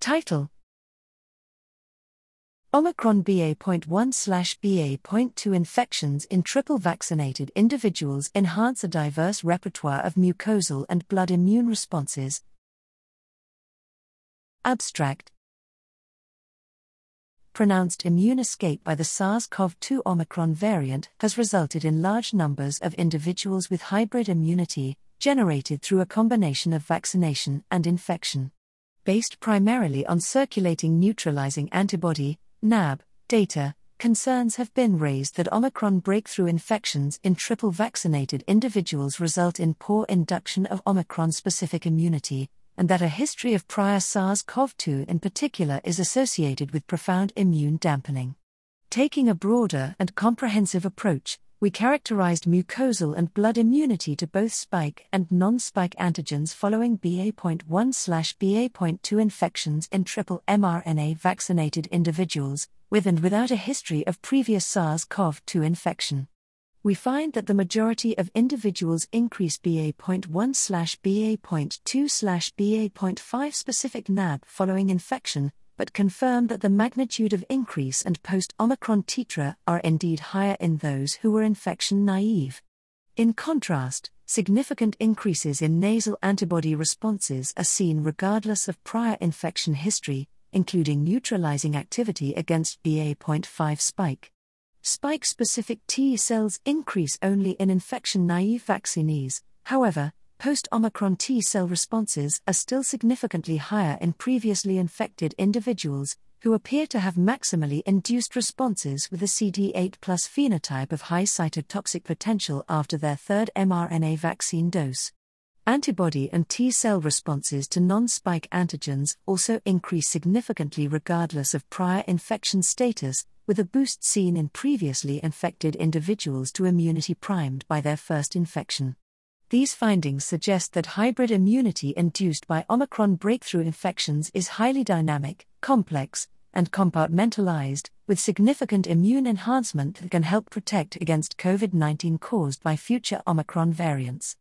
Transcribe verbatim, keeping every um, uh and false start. Title: Omicron B A point one slash B A point two infections in triple-vaccinated individuals enhance a diverse repertoire of mucosal and blood immune responses. Abstract: Pronounced immune escape by the SARS CoV two Omicron variant has resulted in large numbers of individuals with hybrid immunity, generated through a combination of vaccination and infection. Based primarily on circulating neutralizing antibody (N A B) data, concerns have been raised that Omicron breakthrough infections in triple-vaccinated individuals result in poor induction of Omicron-specific immunity, and that a history of prior SARS CoV two in particular is associated with profound immune dampening. Taking a broader and comprehensive approach, we characterized mucosal and blood immunity to both spike and non-spike antigens following B A point one slash B A point two infections in triple mRNA vaccinated individuals, with and without a history of previous SARS CoV two infection. We find that the majority of individuals increase B A point one slash B A point two slash B A point five specific N A B following infection, but confirm that the magnitude of increase and post-Omicron tetra are indeed higher in those who were infection naive. In contrast, significant increases in nasal antibody responses are seen regardless of prior infection history, including neutralizing activity against B A point five spike. Spike-specific T cells increase only in infection-naive vaccinees, however, post-Omicron T cell responses are still significantly higher in previously infected individuals, who appear to have maximally induced responses with a C D eight plus phenotype of high cytotoxic potential after their third mRNA vaccine dose. Antibody and T cell responses to non-spike antigens also increase significantly regardless of prior infection status, with a boost seen in previously infected individuals to immunity primed by their first infection. These findings suggest that hybrid immunity induced by Omicron breakthrough infections is highly dynamic, complex, and compartmentalized, with significant immune enhancement that can help protect against COVID nineteen caused by future Omicron variants.